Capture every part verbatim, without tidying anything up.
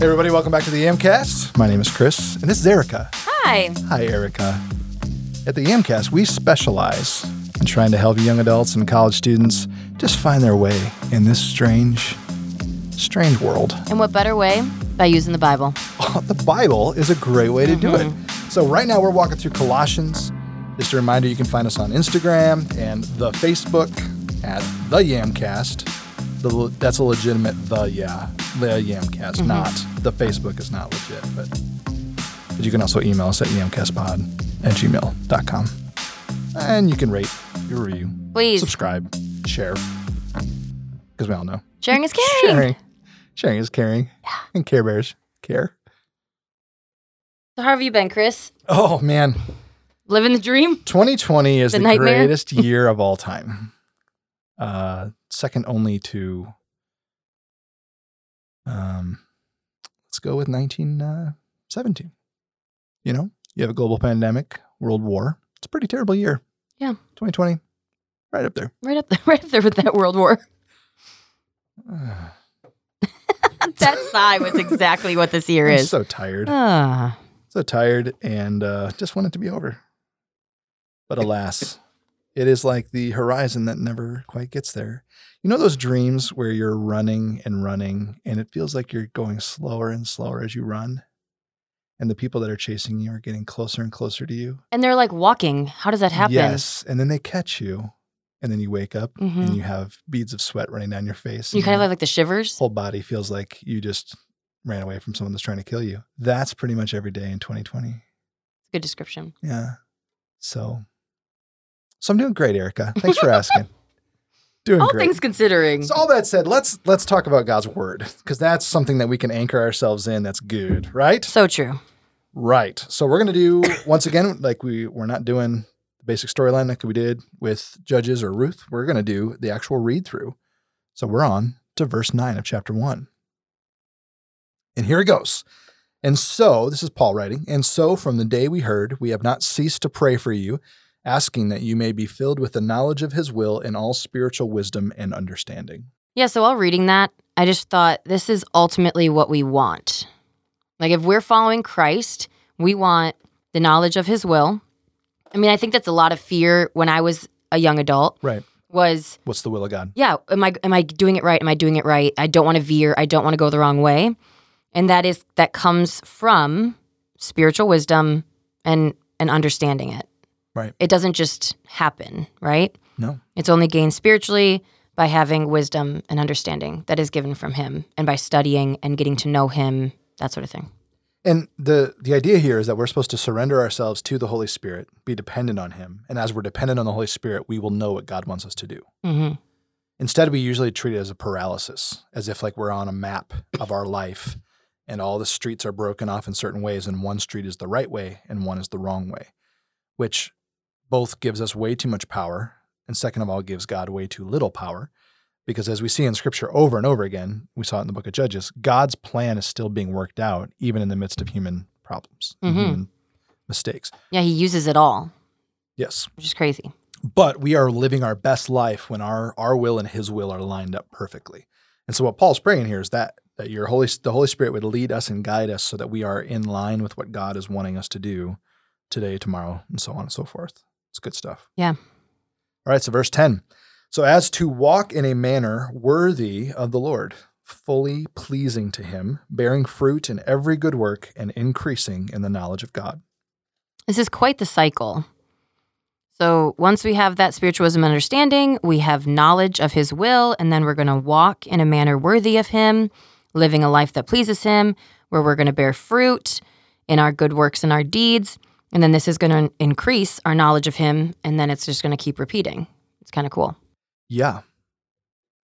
Hey everybody, welcome back to the YAMCast. My name is Chris, and this is Erica. Hi. Hi, Erica. At the YAMCast, we specialize in trying to help young adults and college students just find their way in this strange, strange world. And what better way? By using the Bible. The Bible is a great way to mm-hmm. do it. So right now we're walking through Colossians. Just a reminder, you can find us on Instagram and the Facebook at the YAMCast. The, that's a legitimate the, yeah, the YAMCast, mm-hmm. not, the Facebook is not legit, but, but you can also email us at yamcastpod at gmail dot com. And you can rate, review, please, subscribe, share, because we all know. Sharing is caring. Sharing, sharing is caring. Yeah. And Care Bears care. So how have you been, Chris? Oh, man. Living the dream? twenty twenty is the, the greatest year of all time. Uh, second only to, um, let's go with nineteen seventeen. You know, you have a global pandemic, world war. It's a pretty terrible year. Yeah. twenty twenty, right up there. Right up there, right up there with that world war. Uh. That sigh was exactly what this year I'm is. So tired. Uh. So tired and uh, just want it to be over. But alas. It is like the horizon that never quite gets there. You know those dreams where you're running and running and it feels like you're going slower and slower as you run? And the people that are chasing you are getting closer and closer to you. And they're like walking. How does that happen? Yes. And then they catch you. And then you wake up mm-hmm. and you have beads of sweat running down your face. You kind of have like the shivers. Whole body feels like you just ran away from someone that's trying to kill you. That's pretty much every day in twenty twenty. Good description. Yeah. So... So I'm doing great, Erica. Thanks for asking. Doing all great. All things considering. So all that said, let's let's talk about God's word, because that's something that we can anchor ourselves in that's good, right? So true. Right. So we're going to do, once again, like we, we're not doing the basic storyline like we did with Judges or Ruth. We're going to do the actual read-through. So we're on to verse nine of chapter one. And here it goes. And so, this is Paul writing, and so from the day we heard, we have not ceased to pray for you, asking that you may be filled with the knowledge of his will in all spiritual wisdom and understanding. Yeah, so while reading that, I just thought this is ultimately what we want. Like if we're following Christ, we want the knowledge of his will. I mean, I think that's a lot of fear when I was a young adult. Right. Was what's the will of God? Yeah, am I am I doing it right? Am I doing it right? I don't want to veer. I don't want to go the wrong way. And that is that comes from spiritual wisdom and and understanding it. Right. It doesn't just happen, right? No. It's only gained spiritually by having wisdom and understanding that is given from him and by studying and getting to know him, that sort of thing. And the the idea here is that we're supposed to surrender ourselves to the Holy Spirit, be dependent on him. And as we're dependent on the Holy Spirit, we will know what God wants us to do. Mm-hmm. Instead, we usually treat it as a paralysis, as if like we're on a map of our life and all the streets are broken off in certain ways and one street is the right way and one is the wrong way, which both gives us way too much power, and second of all, gives God way too little power, because as we see in Scripture over and over again, we saw it in the book of Judges, God's plan is still being worked out, even in the midst of human problems, mm-hmm. human mistakes. Yeah, he uses it all. Yes. Which is crazy. But we are living our best life when our our will and his will are lined up perfectly. And so what Paul's praying here is that that your Holy the Holy Spirit would lead us and guide us so that we are in line with what God is wanting us to do today, tomorrow, and so on and so forth. It's good stuff. Yeah. All right. So verse ten. So as to walk in a manner worthy of the Lord, fully pleasing to him, bearing fruit in every good work and increasing in the knowledge of God. This is quite the cycle. So once we have that spiritual wisdom and understanding, we have knowledge of his will, and then we're going to walk in a manner worthy of him, living a life that pleases him, where we're going to bear fruit in our good works and our deeds. And then this is going to increase our knowledge of him, and then it's just going to keep repeating. It's kind of cool. Yeah.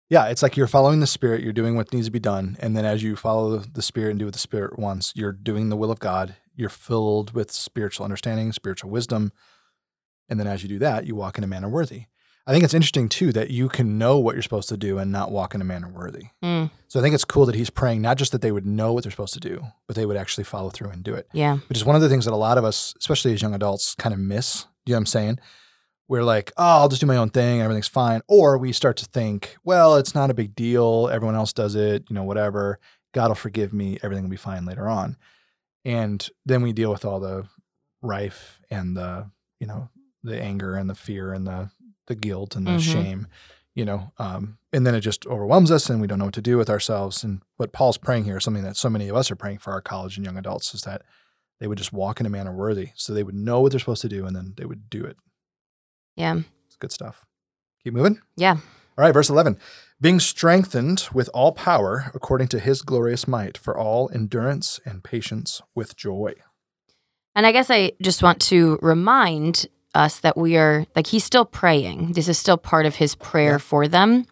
Yeah, it's like you're following the Spirit, you're doing what needs to be done, and then as you follow the Spirit and do what the Spirit wants, you're doing the will of God, you're filled with spiritual understanding, spiritual wisdom, and then as you do that, you walk in a manner worthy. I think it's interesting, too, that you can know what you're supposed to do and not walk in a manner worthy. Mm. So I think it's cool that he's praying not just that they would know what they're supposed to do, but they would actually follow through and do it. Yeah. Which is one of the things that a lot of us, especially as young adults, kind of miss. You know what I'm saying? We're like, oh, I'll just do my own thing. Everything's fine. Or we start to think, well, it's not a big deal. Everyone else does it, you know, whatever. God will forgive me, everything will be fine later on. And then we deal with all the rife and the, you know, the anger and the fear and the the guilt and the mm-hmm. shame, you know, um, and then it just overwhelms us and we don't know what to do with ourselves. And what Paul's praying here is something that so many of us are praying for our college and young adults, is that they would just walk in a manner worthy, so they would know what they're supposed to do and then they would do it. Yeah. It's good stuff. Keep moving? Yeah. All right, verse eleven. Being strengthened with all power according to his glorious might, for all endurance and patience with joy. And I guess I just want to remind us that we are, like, he's still praying. This is still part of his prayer yeah. for them.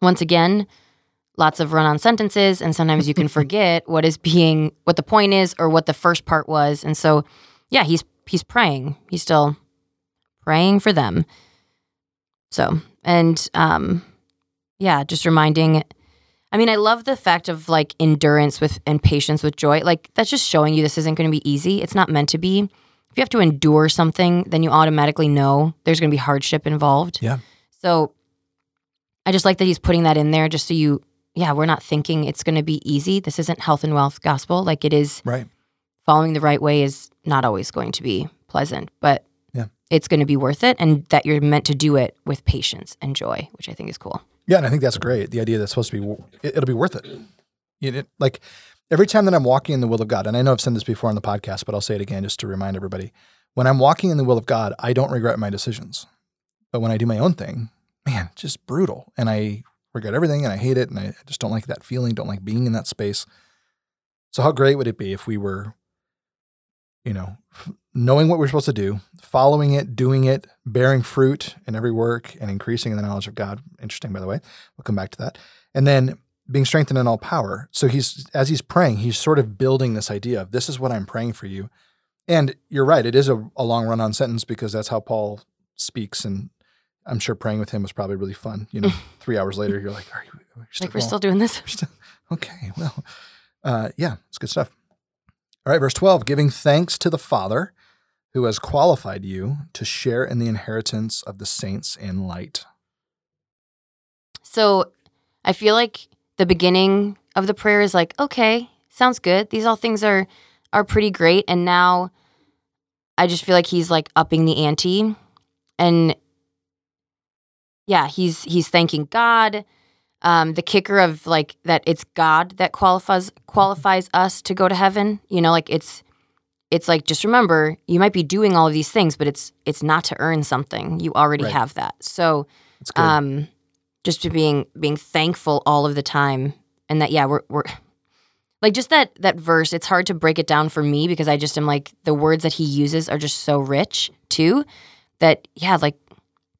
Once again, lots of run-on sentences, and sometimes you can forget what is being, what the point is or what the first part was. And so, yeah, he's he's praying. He's still praying for them. So, and um, yeah, just reminding, I mean, I love the fact of like endurance with and patience with joy. Like, that's just showing you this isn't going to be easy. It's not meant to be. If you have to endure something, then you automatically know there's going to be hardship involved. Yeah. So I just like that he's putting that in there just so you, yeah, we're not thinking it's going to be easy. This isn't health and wealth gospel. Like, it is. Right. Following the right way is not always going to be pleasant, but it's going to be worth it, and that you're meant to do it with patience and joy, which I think is cool. Yeah, and I think that's great. The idea that's supposed to be, it, it'll be worth it. It, it. Like, every time that I'm walking in the will of God, and I know I've said this before on the podcast, but I'll say it again just to remind everybody. When I'm walking in the will of God, I don't regret my decisions. But when I do my own thing, man, it's just brutal. And I regret everything, and I hate it, and I just don't like that feeling, don't like being in that space. So how great would it be if we were, you know, knowing what we're supposed to do, following it, doing it, bearing fruit in every work, and increasing in the knowledge of God. Interesting, by the way. We'll come back to that. And then being strengthened in all power. So he's, as he's praying, he's sort of building this idea of, this is what I'm praying for you. And you're right. It is a, a long run-on sentence because that's how Paul speaks. And I'm sure praying with him was probably really fun. You know, three hours later, you're like, are you, are you still like, we're still doing this? We're still, okay, well, uh, yeah, it's good stuff. All right, verse twelve, giving thanks to the Father who has qualified you to share in the inheritance of the saints in light. So I feel like the beginning of the prayer is like, okay, sounds good. These all things are are pretty great. And now I just feel like he's like upping the ante. And yeah, he's he's thanking God. Um, the kicker of like that it's God that qualifies qualifies us to go to heaven. You know, like it's it's like, just remember, you might be doing all of these things, but it's it's not to earn something. You already right. have that. So um, just to being being thankful all of the time, and that yeah, we're we're like just that that verse. It's hard to break it down for me because I just am like, the words that he uses are just so rich too. That yeah, like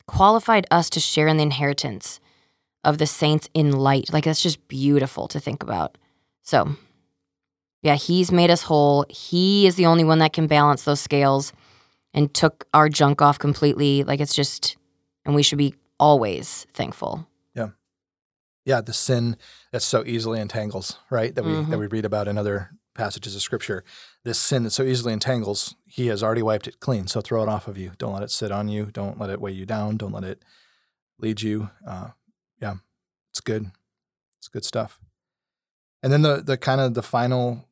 qualified us to share in the inheritance of the saints in light. Like, that's just beautiful to think about. So, yeah, he's made us whole. He is the only one that can balance those scales and took our junk off completely. Like, it's just, and we should be always thankful. Yeah. Yeah, the sin that so easily entangles, right? That we mm-hmm. that we read about in other passages of Scripture. This sin that so easily entangles, he has already wiped it clean. So throw it off of you. Don't let it sit on you. Don't let it weigh you down. Don't let it lead you. Uh, Yeah, it's good. It's good stuff. And then the the kind of the final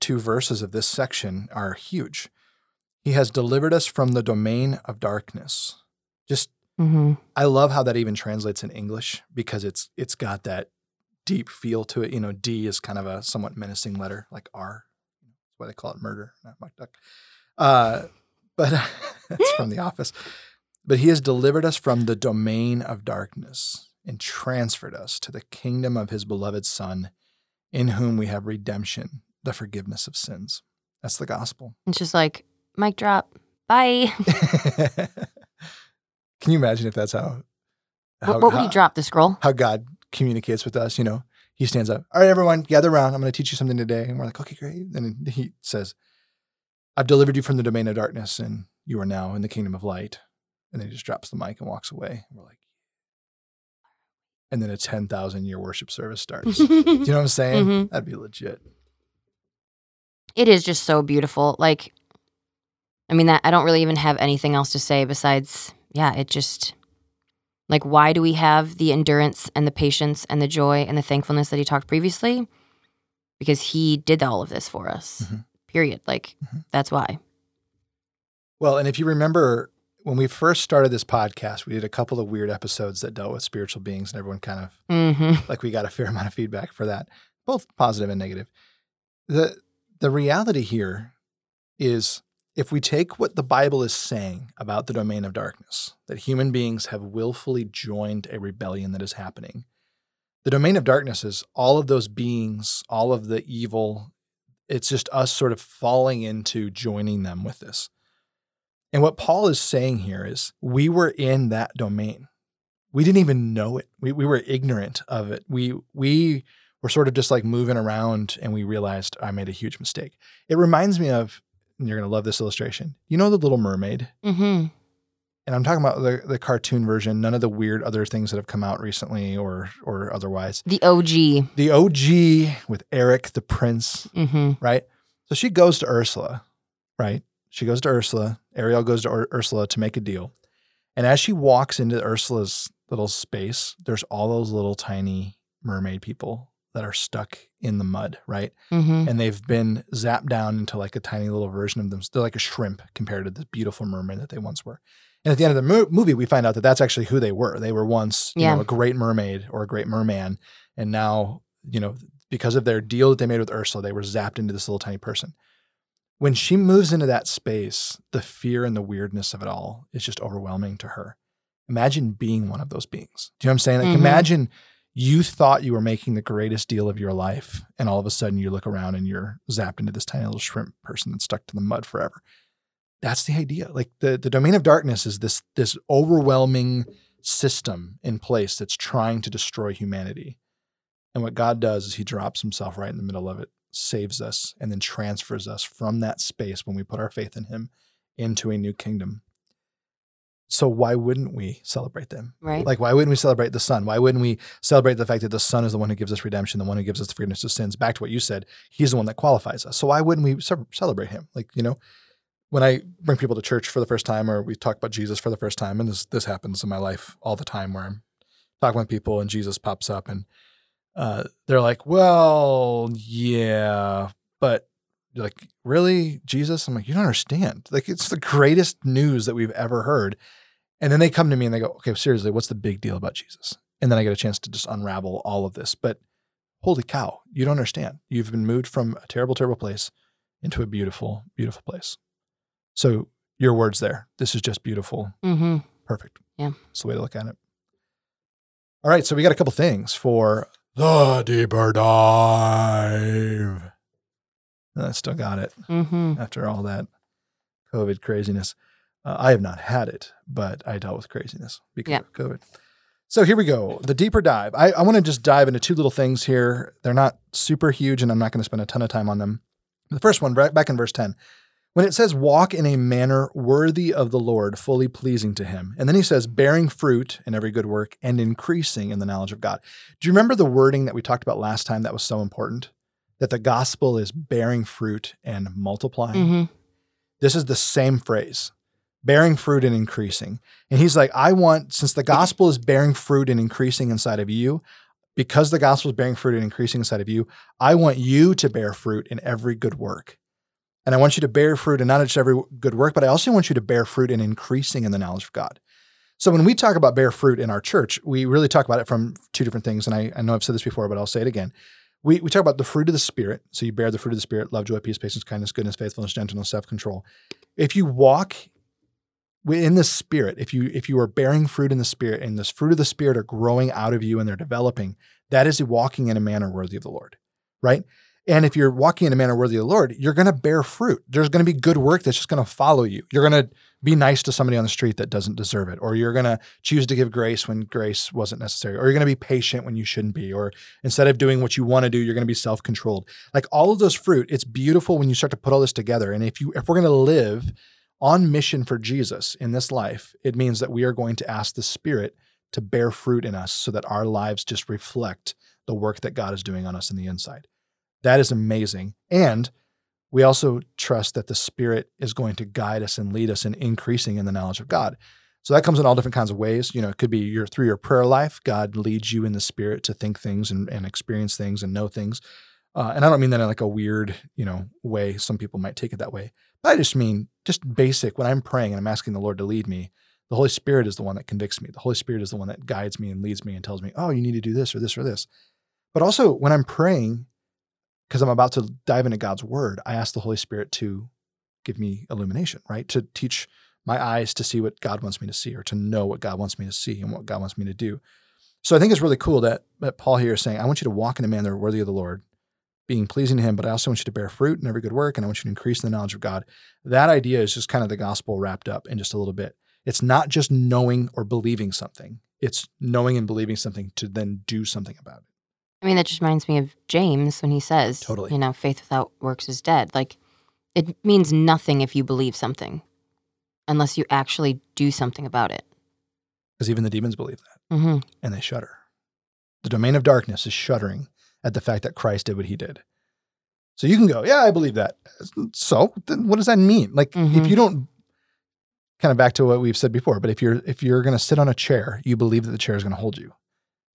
two verses of this section are huge. He has delivered us from the domain of darkness. Just, mm-hmm. I love how that even translates in English because it's it's got that deep feel to it. You know, D is kind of a somewhat menacing letter, like R. That's why they call it murder, not Mike Duck. Uh, but that's from The Office. But he has delivered us from the domain of darkness and transferred us to the kingdom of his beloved Son, in whom we have redemption, the forgiveness of sins. That's the gospel. It's just like, mic drop, bye. Can you imagine if that's how? how what what how, would you drop, the scroll? How God communicates with us, you know. He stands up, all right, everyone, gather around. I'm going to teach you something today. And we're like, okay, great. And he says, I've delivered you from the domain of darkness, and you are now in the kingdom of light. And then he just drops the mic and walks away. And we're like, and then a ten thousand year worship service starts. Do you know what I'm saying? Mm-hmm. That'd be legit. It is just so beautiful. Like, I mean, that I don't really even have anything else to say besides, yeah, it just, like, why do we have the endurance and the patience and the joy and the thankfulness that he talked previously? because he did all of this for us, mm-hmm. period. Like, mm-hmm. that's why. Well, and if you remember, when we first started this podcast, we did a couple of weird episodes that dealt with spiritual beings, and everyone kind of, mm-hmm. like, we got a fair amount of feedback for that, both positive and negative. The The reality here is, if we take what the Bible is saying about the domain of darkness, that human beings have willfully joined a rebellion that is happening, the domain of darkness is all of those beings, all of the evil. It's just us sort of falling into joining them with this. And what Paul is saying here is we were in that domain. We didn't even know it. We we were ignorant of it. We we were sort of just like moving around, and we realized I made a huge mistake. It reminds me of, and you're going to love this illustration. You know The Little Mermaid? Mm-hmm. And I'm talking about the, the cartoon version, none of the weird other things that have come out recently or or otherwise. The O G. The O G with Eric, the prince, mm-hmm. right? So she goes to Ursula, right? She goes to Ursula. Ariel goes to Ur- Ursula to make a deal. And as she walks into Ursula's little space, there's all those little tiny mermaid people that are stuck in the mud, right? Mm-hmm. And they've been zapped down into like a tiny little version of them. They're like a shrimp compared to the beautiful mermaid that they once were. And at the end of the mo- movie, we find out that that's actually who they were. They were once, you yeah. know, a great mermaid or a great merman. And now, you know, because of their deal that they made with Ursula, they were zapped into this little tiny person. When she moves into that space, the fear and the weirdness of it all is just overwhelming to her. Imagine being one of those beings. Do you know what I'm saying? Like, mm-hmm. imagine you thought you were making the greatest deal of your life, and all of a sudden you look around and you're zapped into this tiny little shrimp person that's stuck to the mud forever. That's the idea. Like, the, the domain of darkness is this, this overwhelming system in place that's trying to destroy humanity. And what God does is he drops himself right in the middle of it, saves us, and then transfers us from that space when we put our faith in him into a new kingdom. So why wouldn't we celebrate them? Right. Like, why wouldn't we celebrate the Son? Why wouldn't we celebrate the fact that the Son is the one who gives us redemption, the one who gives us the forgiveness of sins? Back to what you said, he's the one that qualifies us. So why wouldn't we celebrate him? Like, you know, when I bring people to church for the first time, or we talk about Jesus for the first time, and this this happens in my life all the time, where I'm talking with people and Jesus pops up, and uh, they're like, well, yeah, but you're like, really, Jesus? I'm like, you don't understand. Like, it's the greatest news that we've ever heard. And then they come to me and they go, okay, seriously, what's the big deal about Jesus? And then I get a chance to just unravel all of this. But holy cow, you don't understand. You've been moved from a terrible, terrible place into a beautiful, beautiful place. So your words there, this is just beautiful. Mm-hmm. Perfect. Yeah. That's the way to look at it. All right. So we got a couple things for the deeper dive. I still got it mm-hmm. after all that COVID craziness. Uh, I have not had it, but I dealt with craziness because yeah. of COVID. So here we go. The deeper dive. I, I want to just dive into two little things here. They're not super huge, and I'm not going to spend a ton of time on them. The first one, right back in verse ten, when it says walk in a manner worthy of the Lord, fully pleasing to him. And then he says bearing fruit in every good work and increasing in the knowledge of God. Do you remember the wording that we talked about last time that was so important? That the gospel is bearing fruit and multiplying. Mm-hmm. This is the same phrase, bearing fruit and increasing. And he's like, I want, since the gospel is bearing fruit and increasing inside of you, because the gospel is bearing fruit and increasing inside of you, I want you to bear fruit in every good work. And I want you to bear fruit in not just every good work, but I also want you to bear fruit in increasing in the knowledge of God. So when we talk about bear fruit in our church, we really talk about it from two different things. And I, I know I've said this before, but I'll say it again. We we talk about the fruit of the Spirit. So you bear the fruit of the Spirit, love, joy, peace, patience, kindness, goodness, faithfulness, gentleness, self-control. If you walk in the Spirit, if you if you are bearing fruit in the Spirit and this fruit of the Spirit are growing out of you and they're developing, that is walking in a manner worthy of the Lord, right? And if you're walking in a manner worthy of the Lord, you're going to bear fruit. There's going to be good work that's just going to follow you. You're going to be nice to somebody on the street that doesn't deserve it, or you're going to choose to give grace when grace wasn't necessary, or you're going to be patient when you shouldn't be, or instead of doing what you want to do, you're going to be self-controlled. Like all of those fruit, it's beautiful when you start to put all this together. And if you if we're going to live on mission for Jesus in this life, it means that we are going to ask the Spirit to bear fruit in us so that our lives just reflect the work that God is doing on us in the inside. That is amazing. And we also trust that the Spirit is going to guide us and lead us in increasing in the knowledge of God. So that comes in all different kinds of ways. You know, it could be your through your prayer life. God leads you in the Spirit to think things and, and experience things and know things. Uh, and I don't mean that in like a weird, you know, way. Some people might take it that way. But I just mean just basic. When I'm praying and I'm asking the Lord to lead me, the Holy Spirit is the one that convicts me. The Holy Spirit is the one that guides me and leads me and tells me, oh, you need to do this or this or this. But also when I'm praying, because I'm about to dive into God's word, I ask the Holy Spirit to give me illumination, right? To teach my eyes to see what God wants me to see, or to know what God wants me to see and what God wants me to do. So I think it's really cool that, that Paul here is saying, I want you to walk in a manner worthy of the Lord, being pleasing to him, but I also want you to bear fruit in every good work, and I want you to increase in the knowledge of God. That idea is just kind of the gospel wrapped up in just a little bit. It's not just knowing or believing something. It's knowing and believing something to then do something about it. I mean, that just reminds me of James when he says, totally. you know, faith without works is dead. Like, it means nothing if you believe something unless you actually do something about it. Because even the demons believe that, mm-hmm. and they shudder. The domain of darkness is shuddering at the fact that Christ did what he did. So you can go, yeah, I believe that. So then what does that mean? Like, mm-hmm. if you don't, kind of back to what we've said before, but if you're if you're going to sit on a chair, you believe that the chair is going to hold you.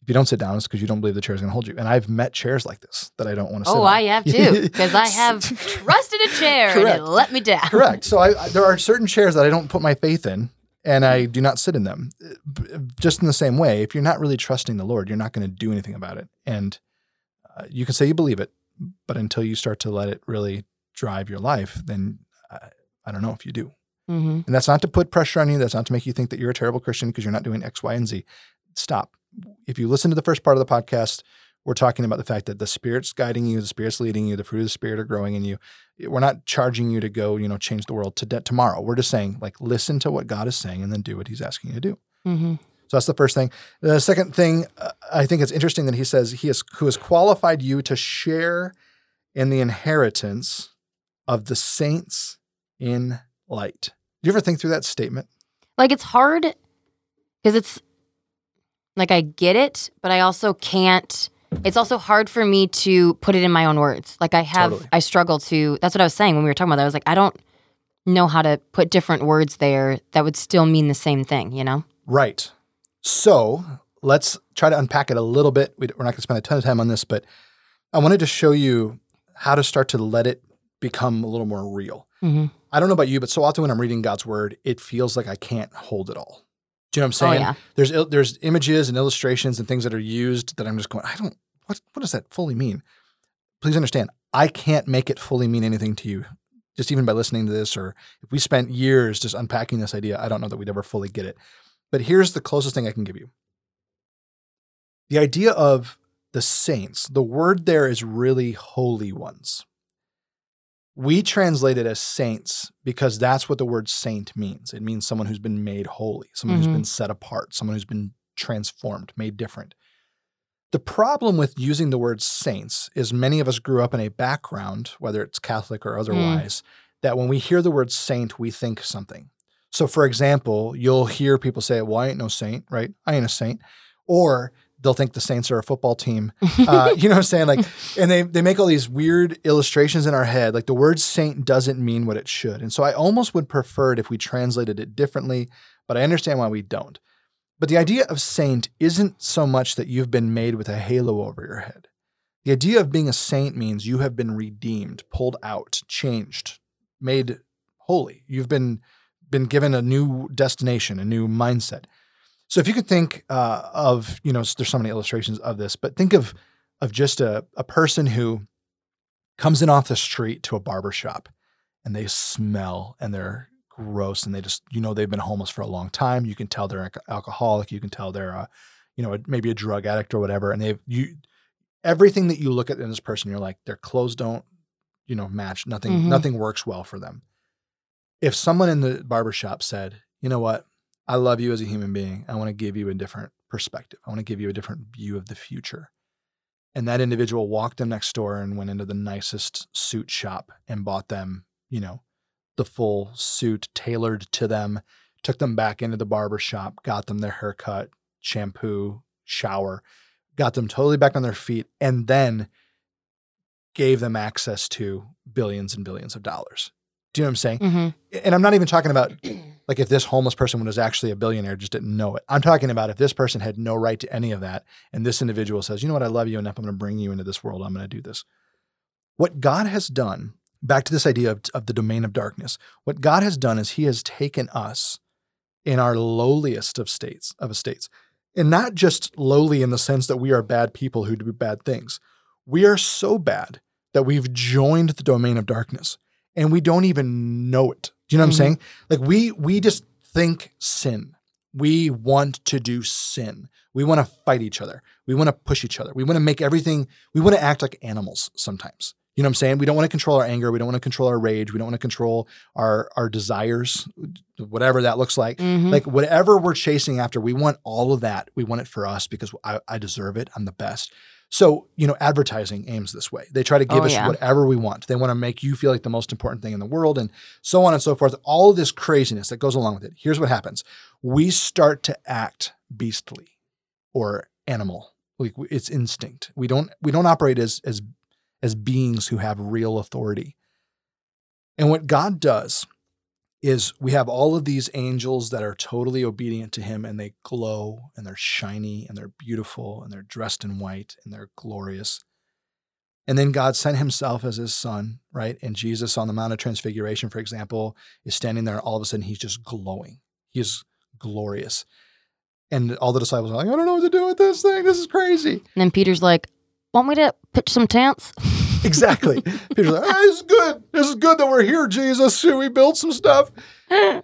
If you don't sit down, it's because you don't believe the chair is going to hold you. And I've met chairs like this that I don't want to sit on. Oh, I have too, because I have trusted a chair Correct. and it let me down. Correct. So I, I, there are certain chairs that I don't put my faith in, and I do not sit in them. Just in the same way, if you're not really trusting the Lord, you're not going to do anything about it. And uh, you can say you believe it, but until you start to let it really drive your life, then I, I don't know if you do. Mm-hmm. And that's not to put pressure on you. That's not to make you think that you're a terrible Christian because you're not doing X, Y, and Z. Stop. If you listen to the first part of the podcast, we're talking about the fact that the Spirit's guiding you, the Spirit's leading you, the fruit of the Spirit are growing in you. We're not charging you to go, you know, change the world to de- tomorrow. We're just saying, like, listen to what God is saying and then do what he's asking you to do. Mm-hmm. So that's the first thing. The second thing, uh, I think it's interesting that he says he is, who has qualified you to share in the inheritance of the saints in light. Do you ever think through that statement? Like, it's hard because it's like I get it, but I also can't. It's also hard for me to put it in my own words. Like I have, totally. I struggle to, that's what I was saying when we were talking about that. I was like, I don't know how to put different words there that would still mean the same thing, you know? Right. So let's try to unpack it a little bit. We're not going to spend a ton of time on this, but I wanted to show you how to start to let it become a little more real. Mm-hmm. I don't know about you, but so often when I'm reading God's word, it feels like I can't hold it all. Do you know what I'm saying? Oh, yeah. There's il- there's images and illustrations and things that are used that I'm just going, I don't, what what does that fully mean? Please understand, I can't make it fully mean anything to you, just even by listening to this, or if we spent years just unpacking this idea, I don't know that we'd ever fully get it. But here's the closest thing I can give you. The idea of the saints, the word there is really holy ones. We translate it as saints because that's what the word saint means. It means someone who's been made holy, someone mm-hmm. who's been set apart, someone who's been transformed, made different. The problem with using the word saints is many of us grew up in a background, whether it's Catholic or otherwise, mm. that when we hear the word saint, we think something. So for example, you'll hear people say, well, I ain't no saint, right? I ain't a saint. Or they'll think the Saints are a football team. Uh, you know what I'm saying? Like, and they they make all these weird illustrations in our head. Like the word saint doesn't mean what it should. And so I almost would prefer it if we translated it differently, but I understand why we don't. But the idea of saint isn't so much that you've been made with a halo over your head. The idea of being a saint means you have been redeemed, pulled out, changed, made holy. You've been, been given a new destination, a new mindset. So if you could think uh, of, you know, there's so many illustrations of this, but think of of just a, a person who comes in off the street to a barber shop and they smell and they're gross and they just, you know, they've been homeless for a long time. You can tell they're an alcoholic. You can tell they're, a, you know, a, maybe a drug addict or whatever. And they've, you, everything that you look at in this person, you're like, their clothes don't, you know, match. Nothing, mm-hmm. nothing works well for them. If someone in the barber shop said, you know what? I love you as a human being. I want to give you a different perspective. I want to give you a different view of the future. And that individual walked them next door and went into the nicest suit shop and bought them, you know, the full suit tailored to them, took them back into the barber shop, got them their haircut, shampoo, shower, got them totally back on their feet, and then gave them access to billions and billions of dollars. Do you know what I'm saying? Mm-hmm. And I'm not even talking about like if this homeless person was actually a billionaire, just didn't know it. I'm talking about if this person had no right to any of that and this individual says, you know what, I love you enough. I'm going to bring you into this world. I'm going to do this. What God has done, back to this idea of, of the domain of darkness, what God has done is he has taken us in our lowliest of states, of estates, and not just lowly in the sense that we are bad people who do bad things. We are so bad that we've joined the domain of darkness and we don't even know it. Do you know what mm-hmm. I'm saying? Like we we just think sin. We want to do sin. We want to fight each other. We want to push each other. We want to make everything, we want to act like animals sometimes. You know what I'm saying? We don't want to control our anger. We don't want to control our rage. We don't want to control our, our desires, whatever that looks like. Mm-hmm. Like whatever we're chasing after, we want all of that. We want it for us because I, I deserve it. I'm the best. So, you know, advertising aims this way. They try to give oh, us yeah. whatever we want. They want to make you feel like the most important thing in the world and so on and so forth. All of this craziness that goes along with it. Here's what happens. We start to act beastly or animal. Like it's instinct. We don't we don't operate as as as beings who have real authority. And what God does is we have all of these angels that are totally obedient to him, and they glow, and they're shiny, and they're beautiful, and they're dressed in white, and they're glorious. And then God sent himself as his son, right? And Jesus on the Mount of Transfiguration, for example, is standing there, and all of a sudden he's just glowing. He is glorious. And all the disciples are like, I don't know what to do with this thing. This is crazy. And then Peter's like, want me to pitch some tents? Exactly. Peter's like, oh, this is good. This is good that we're here, Jesus. Should we build some stuff? And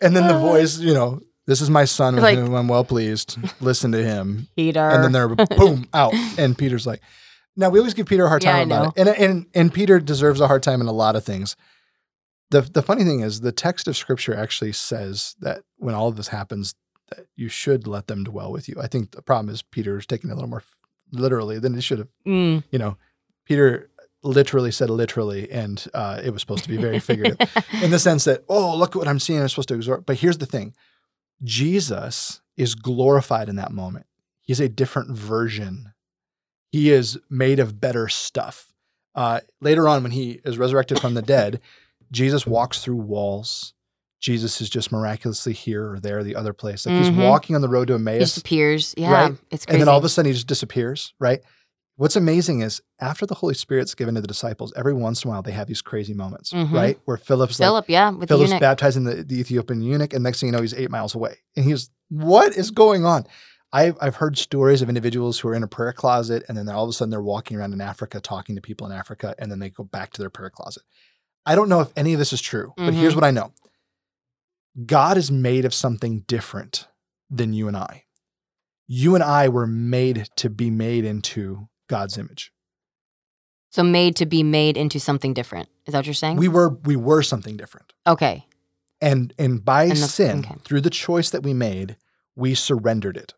then the voice, you know, this is my son with like, whom I'm well pleased. Listen to him. Peter. And then they're boom, out. And Peter's like, now we always give Peter a hard time yeah, about it. And, and and Peter deserves a hard time in a lot of things. The the funny thing is the text of Scripture actually says that when all of this happens, that you should let them dwell with you. I think the problem is Peter's taking it a little more literally than it should have, mm. you know. Peter literally said literally, and uh, it was supposed to be very figurative in the sense that, oh, look what I'm seeing. I'm supposed to exhort. But here's the thing. Jesus is glorified in that moment. He's a different version. He is made of better stuff. Uh, later on, when he is resurrected from the dead, Jesus walks through walls. Jesus is just miraculously here or there, the other place. Like mm-hmm. he's walking on the road to Emmaus. He disappears. Yeah, right? It's crazy. And then all of a sudden he just disappears, right? What's amazing is after the Holy Spirit's given to the disciples, every once in a while they have these crazy moments, mm-hmm. right? Where Philip's Philip, like, yeah, with Philip's the baptizing the, the Ethiopian eunuch, and next thing you know, he's eight miles away. And he's, what is going on? I've, I've heard stories of individuals who are in a prayer closet, and then all of a sudden they're walking around in Africa, talking to people in Africa, and then they go back to their prayer closet. I don't know if any of this is true, mm-hmm. but here's what I know. God is made of something different than you and I. You and I were made to be made into God's image. So made to be made into something different. Is that what you're saying? We were we were something different. Okay. And and by and the, sin, okay. through the choice that we made, we surrendered it.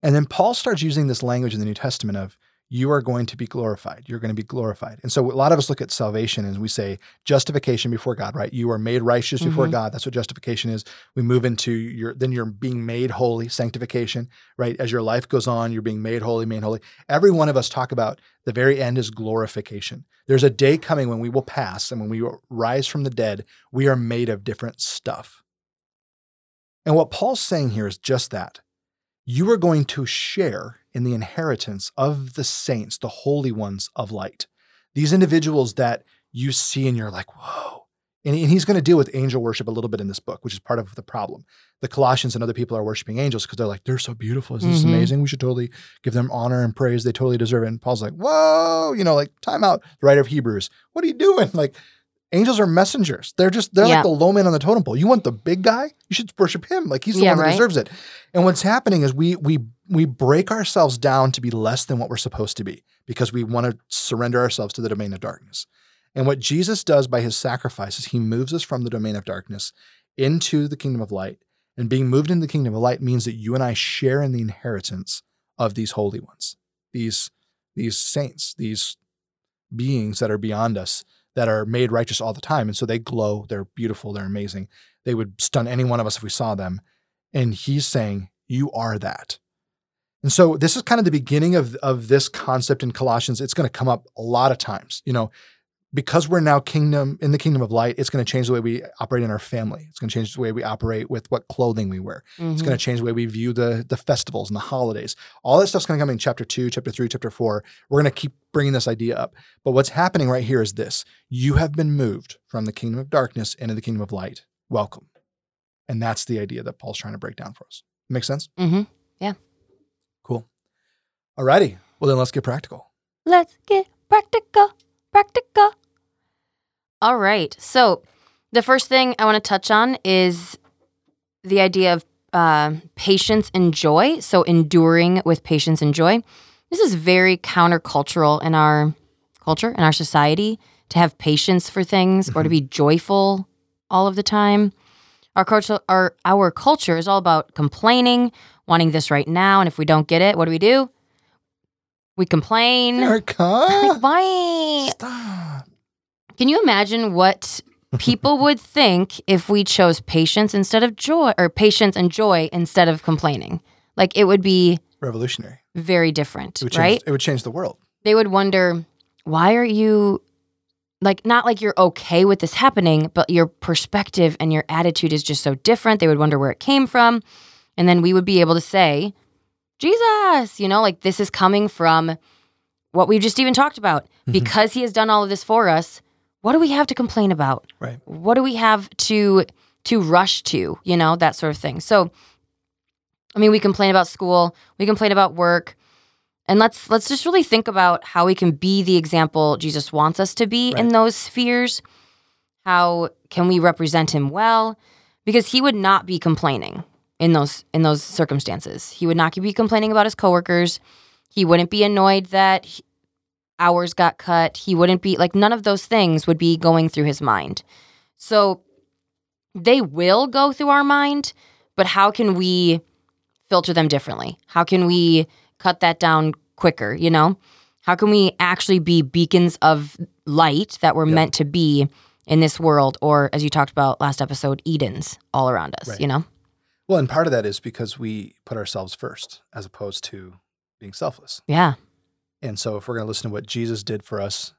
And then Paul starts using this language in the New Testament of you are going to be glorified. You're going to be glorified. And so a lot of us look at salvation and we say justification before God, right? You are made righteous mm-hmm. before God. That's what justification is. We move into your, then you're being made holy, sanctification, right? As your life goes on, you're being made holy, made holy. Every one of us talk about the very end is glorification. There's a day coming when we will pass and when we rise from the dead, we are made of different stuff. And what Paul's saying here is just that. You are going to share in the inheritance of the saints, the holy ones of light. These individuals that you see and you're like, whoa. And, and he's going to deal with angel worship a little bit in this book, which is part of the problem. The Colossians and other people are worshiping angels because they're like, they're so beautiful. Isn't this mm-hmm. amazing? We should totally give them honor and praise. They totally deserve it. And Paul's like, whoa, you know, like time out. The writer of Hebrews, what are you doing? Like angels are messengers. They're just, they're yeah. like the low man on the totem pole. You want the big guy? You should worship him. Like he's the yeah, one that right? deserves it. And what's happening is we, we, We break ourselves down to be less than what we're supposed to be because we want to surrender ourselves to the domain of darkness. And what Jesus does by his sacrifice is he moves us from the domain of darkness into the kingdom of light. And being moved into the kingdom of light means that you and I share in the inheritance of these holy ones, these, these saints, these beings that are beyond us, that are made righteous all the time. And so they glow, they're beautiful, they're amazing. They would stun any one of us if we saw them. And he's saying, you are that. And so this is kind of the beginning of, of this concept in Colossians. It's going to come up a lot of times. You know, because we're now kingdom in the kingdom of light, it's going to change the way we operate in our family. It's going to change the way we operate with what clothing we wear. Mm-hmm. It's going to change the way we view the, the festivals and the holidays. All that stuff's going to come in chapter two, chapter three, chapter four. We're going to keep bringing this idea up. But what's happening right here is this. You have been moved from the kingdom of darkness into the kingdom of light. Welcome. And that's the idea that Paul's trying to break down for us. Make sense? Mm-hmm. Yeah. Cool. All righty. Well, then let's get practical. Let's get practical. Practical. All right. So the first thing I want to touch on is the idea of uh, patience and joy. So enduring with patience and joy. This is very countercultural in our culture, in our society, to have patience for things mm-hmm. or to be joyful all of the time. Our culture, our, our culture is all about complaining, wanting this right now, and if we don't get it, what do we do? We complain. Erica? Like, why? Stop. Can you imagine what people would think if we chose patience instead of joy, or patience and joy instead of complaining? Like, it would be revolutionary, very different, it would change, right? It would change the world. They would wonder, why are you? Like, not like you're okay with this happening, but your perspective and your attitude is just so different. They would wonder where it came from. And then we would be able to say, Jesus, you know, like this is coming from what we've just even talked about. Mm-hmm. Because he has done all of this for us, what do we have to complain about? Right. What do we have to to rush to, you know, that sort of thing. So, I mean, we complain about school. We complain about work. And let's let's just really think about how we can be the example Jesus wants us to be right. in those spheres. How can we represent him well? Because he would not be complaining in those in those circumstances. He would not be complaining about his coworkers. He wouldn't be annoyed that he, hours got cut. He wouldn't be like none of those things would be going through his mind. So they will go through our mind, but how can we filter them differently? How can we cut that down quicker, you know? How can we actually be beacons of light that we're yep. meant to be in this world, or as you talked about last episode, Edens all around us, right. you know? Well, and part of that is because we put ourselves first as opposed to being selfless. Yeah. And so if we're going to listen to what Jesus did for us,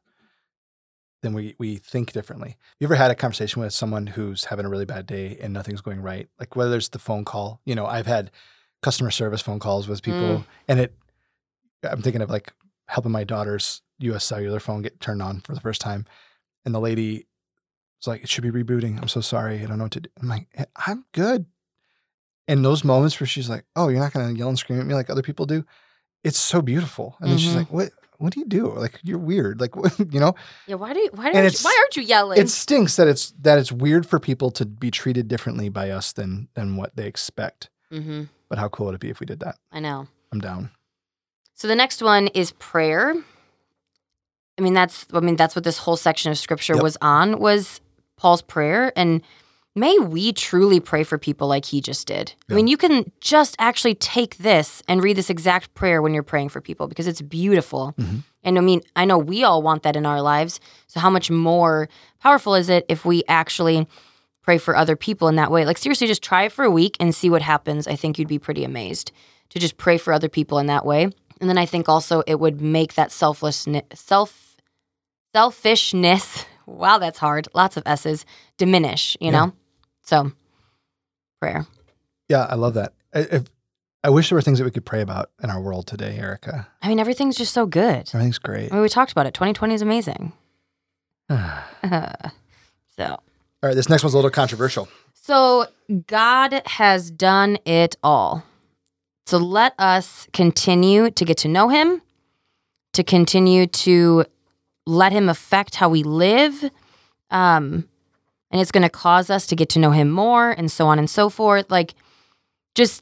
then we we think differently. You ever had a conversation with someone who's having a really bad day and nothing's going right? Like whether it's the phone call, you know, I've had customer service phone calls with people. Mm. And it, I'm thinking of like helping my daughter's U S cellular phone get turned on for the first time. And the lady was like, it should be rebooting. I'm so sorry. I don't know what to do. I'm like, I'm good. And those moments where she's like, oh, you're not going to yell and scream at me like other people do. It's so beautiful. And mm-hmm. then she's like, what, what do you do? Like, you're weird. Like, what, you know? Yeah. Why do you, why, you, why aren't you yelling? It stinks that it's, that it's weird for people to be treated differently by us than, than what they expect. Mm-hmm. But how cool would it be if we did that? I know. I'm down. So the next one is prayer. I mean, that's I mean that's what this whole section of Scripture yep. was on, was Paul's prayer. And may we truly pray for people like he just did. Yep. I mean, you can just actually take this and read this exact prayer when you're praying for people because it's beautiful. Mm-hmm. And I mean, I know we all want that in our lives. So how much more powerful is it if we actually pray for other people in that way? Like, seriously, just try it for a week and see what happens. I think you'd be pretty amazed to just pray for other people in that way. And then I think also it would make that selflessness, self, selfishness, wow, that's hard, lots of S's, diminish, you yeah. know? So, prayer. Yeah, I love that. I, if, I wish there were things that we could pray about in our world today, Erica. I mean, everything's just so good. Everything's great. I mean, we talked about it. twenty twenty is amazing. So... All right, this next one's a little controversial. So God has done it all. So let us continue to get to know him, to continue to let him affect how we live. Um, and it's going to cause us to get to know him more and so on and so forth. Like, just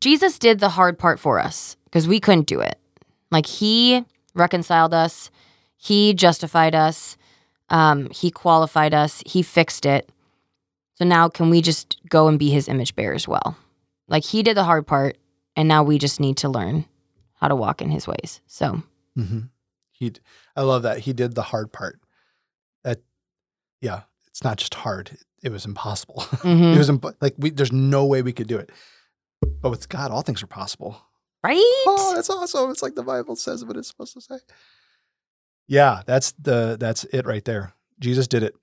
Jesus did the hard part for us because we couldn't do it. Like, he reconciled us. He justified us. Um, he qualified us. He fixed it. So now can we just go and be his image bearers well? Like, he did the hard part, and now we just need to learn how to walk in his ways. So mm-hmm. he, I love that. He did the hard part. That, yeah, it's not just hard. It, it was impossible. Mm-hmm. It was imp- like we, there's no way we could do it. But with God, all things are possible. Right? Oh, that's awesome. It's like the Bible says what it's supposed to say. Yeah, that's the that's it right there. Jesus did it.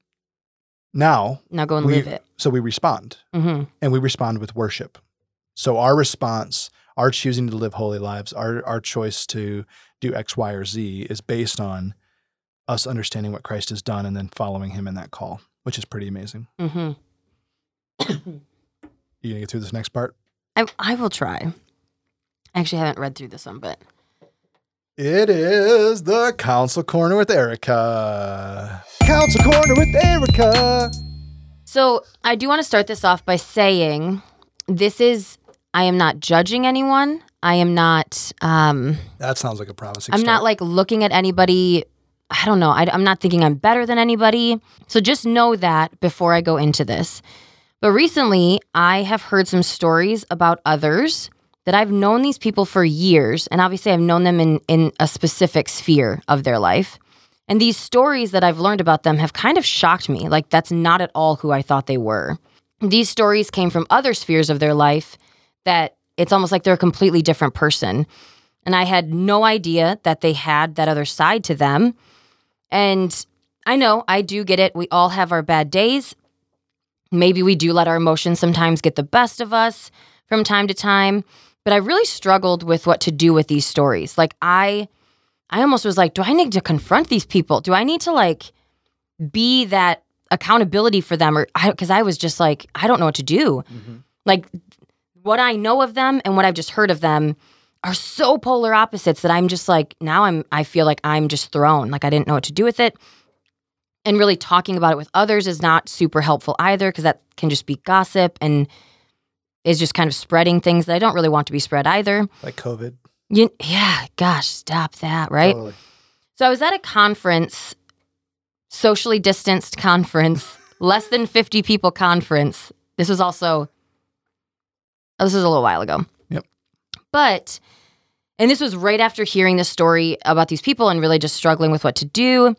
Now, now go and we, live it. So we respond, mm-hmm. and we respond with worship. So our response, our choosing to live holy lives, our our choice to do X, Y, or Z is based on us understanding what Christ has done and then following him in that call, which is pretty amazing. Mm-hmm. You gonna get through this next part? I I will try. I actually haven't read through this one, but. It is the Council Corner with Erica. Council Corner with Erica. So I do want to start this off by saying this is, I am not judging anyone. I am not. Um, that sounds like a promising I'm start. Not like looking at anybody. I don't know. I, I'm not thinking I'm better than anybody. So just know that before I go into this. But recently I have heard some stories about others that I've known these people for years, and obviously I've known them in, in a specific sphere of their life. And these stories that I've learned about them have kind of shocked me. Like, that's not at all who I thought they were. These stories came from other spheres of their life that it's almost like they're a completely different person. And I had no idea that they had that other side to them. And I know, I do get it. We all have our bad days. Maybe we do let our emotions sometimes get the best of us from time to time. But I really struggled with what to do with these stories. Like, I I almost was like, do I need to confront these people? Do I need to, like, be that accountability for them? Or because I, I was just like, I don't know what to do. Mm-hmm. Like, what I know of them and what I've just heard of them are so polar opposites that I'm just like, now I'm I feel like I'm just thrown. Like, I didn't know what to do with it. And really talking about it with others is not super helpful either, because that can just be gossip and is just kind of spreading things that I don't really want to be spread either. Like COVID. You, yeah, gosh, stop that, right? Totally. So I was at a conference, socially distanced conference, less than fifty people conference. This was also, oh, this was a little while ago. Yep. But, and this was right after hearing the story about these people and really just struggling with what to do.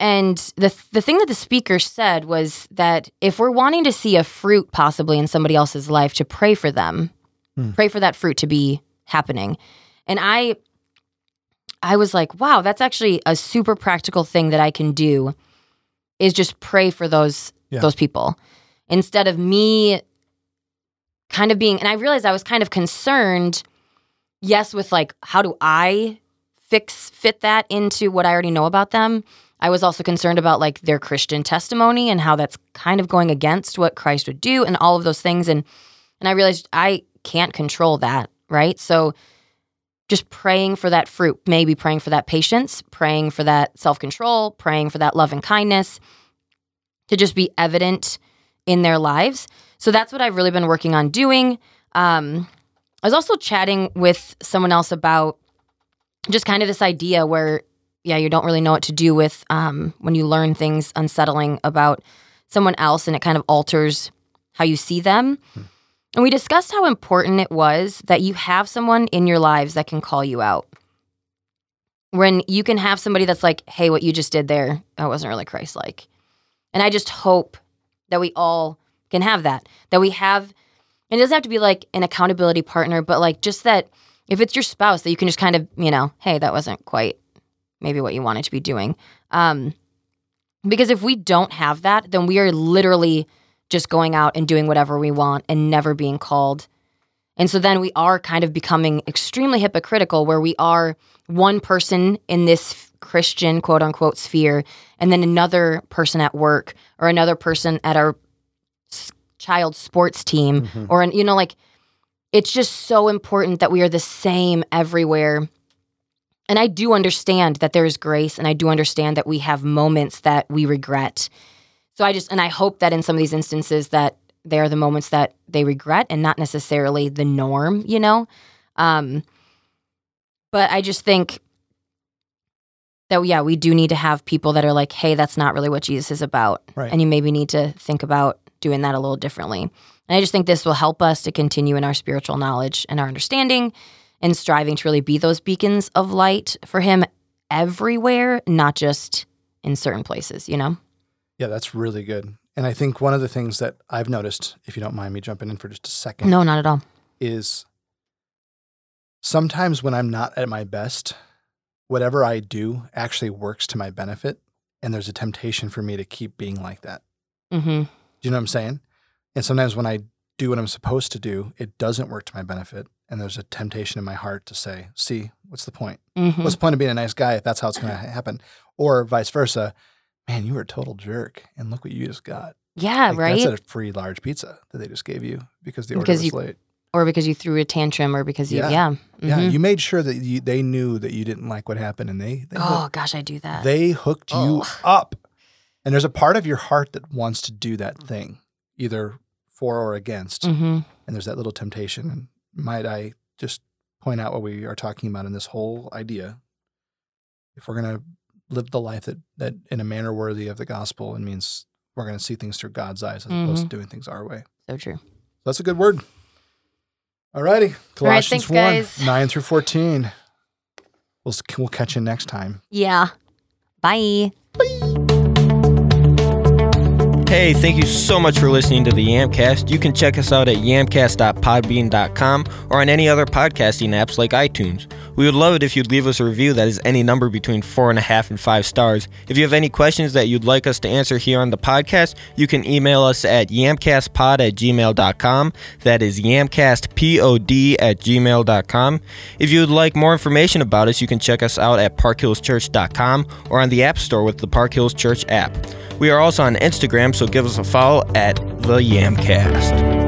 And the the thing that the speaker said was that if we're wanting to see a fruit possibly in somebody else's life, to pray for them, mm. pray for that fruit to be happening. And I I was like, wow, that's actually a super practical thing that I can do, is just pray for those yeah. those people. Instead of me kind of being, and I realized I was kind of concerned, yes, with like, how do I fix fit that into what I already know about them? I was also concerned about like their Christian testimony and how that's kind of going against what Christ would do and all of those things. And and I realized I can't control that, right? So just praying for that fruit, maybe praying for that patience, praying for that self-control, praying for that love and kindness to just be evident in their lives. So that's what I've really been working on doing. Um, I was also chatting with someone else about just kind of this idea where, yeah, you don't really know what to do with um, when you learn things unsettling about someone else, and it kind of alters how you see them. Hmm. And we discussed how important it was that you have someone in your lives that can call you out. When you can have somebody that's like, hey, what you just did there, that wasn't really Christ-like. And I just hope that we all can have that, that we have, and it doesn't have to be like an accountability partner, but like just that if it's your spouse, that you can just kind of, you know, hey, that wasn't quite maybe what you wanted to be doing. Um, because if we don't have that, then we are literally just going out and doing whatever we want and never being called. And so then we are kind of becoming extremely hypocritical, where we are one person in this Christian quote unquote sphere, and then another person at work, or another person at our child's sports team, mm-hmm. or, you know, like, it's just so important that we are the same everywhere. And I do understand that there is grace, and I do understand that we have moments that we regret. So I just, and I hope that in some of these instances that they are the moments that they regret and not necessarily the norm, you know? Um, but I just think that, yeah, we do need to have people that are like, hey, that's not really what Jesus is about. Right. And you maybe need to think about doing that a little differently. And I just think this will help us to continue in our spiritual knowledge and our understanding, and striving to really be those beacons of light for him everywhere, not just in certain places, you know? Yeah, that's really good. And I think one of the things that I've noticed, if you don't mind me jumping in for just a second. No, not at all. Is sometimes when I'm not at my best, whatever I do actually works to my benefit. And there's a temptation for me to keep being like that. Mm-hmm. Do you know what I'm saying? And sometimes when I do what I'm supposed to do, it doesn't work to my benefit. And there's a temptation in my heart to say, see, what's the point? Mm-hmm. What's the point of being a nice guy if that's how it's going to happen? Or vice versa. Man, you were a total jerk. And look what you just got. Yeah, like, right? That's a pretty large pizza that they just gave you because the order because was you, late. Or because you threw a tantrum or because you, yeah. Yeah, mm-hmm. yeah you made sure that you, they knew that you didn't like what happened and they, they Oh, hooked, gosh, I do that. They hooked oh. you up. And there's a part of your heart that wants to do that thing, either for or against. Mm-hmm. And there's that little temptation. And might I just point out what we are talking about in this whole idea? If we're going to live the life that, that in a manner worthy of the gospel, it means we're going to see things through God's eyes as mm-hmm. opposed to doing things our way. So true. So that's a good word. All righty. Colossians All right, thanks, one, guys. nine through fourteen. We'll, we'll catch you next time. Yeah. Bye. Bye. Hey, thank you so much for listening to the YAMCast. You can check us out at yamcast dot podbean dot com or on any other podcasting apps like iTunes. We would love it if you'd leave us a review that is any number between four and a half and five stars. If you have any questions that you'd like us to answer here on the podcast, you can email us at yamcastpod at gmail dot com. That is yamcastpod at gmail dot com. If you would like more information about us, you can check us out at park hills church dot com or on the App Store with the Park Hills Church app. We are also on Instagram, so give us a follow at the YAMCast.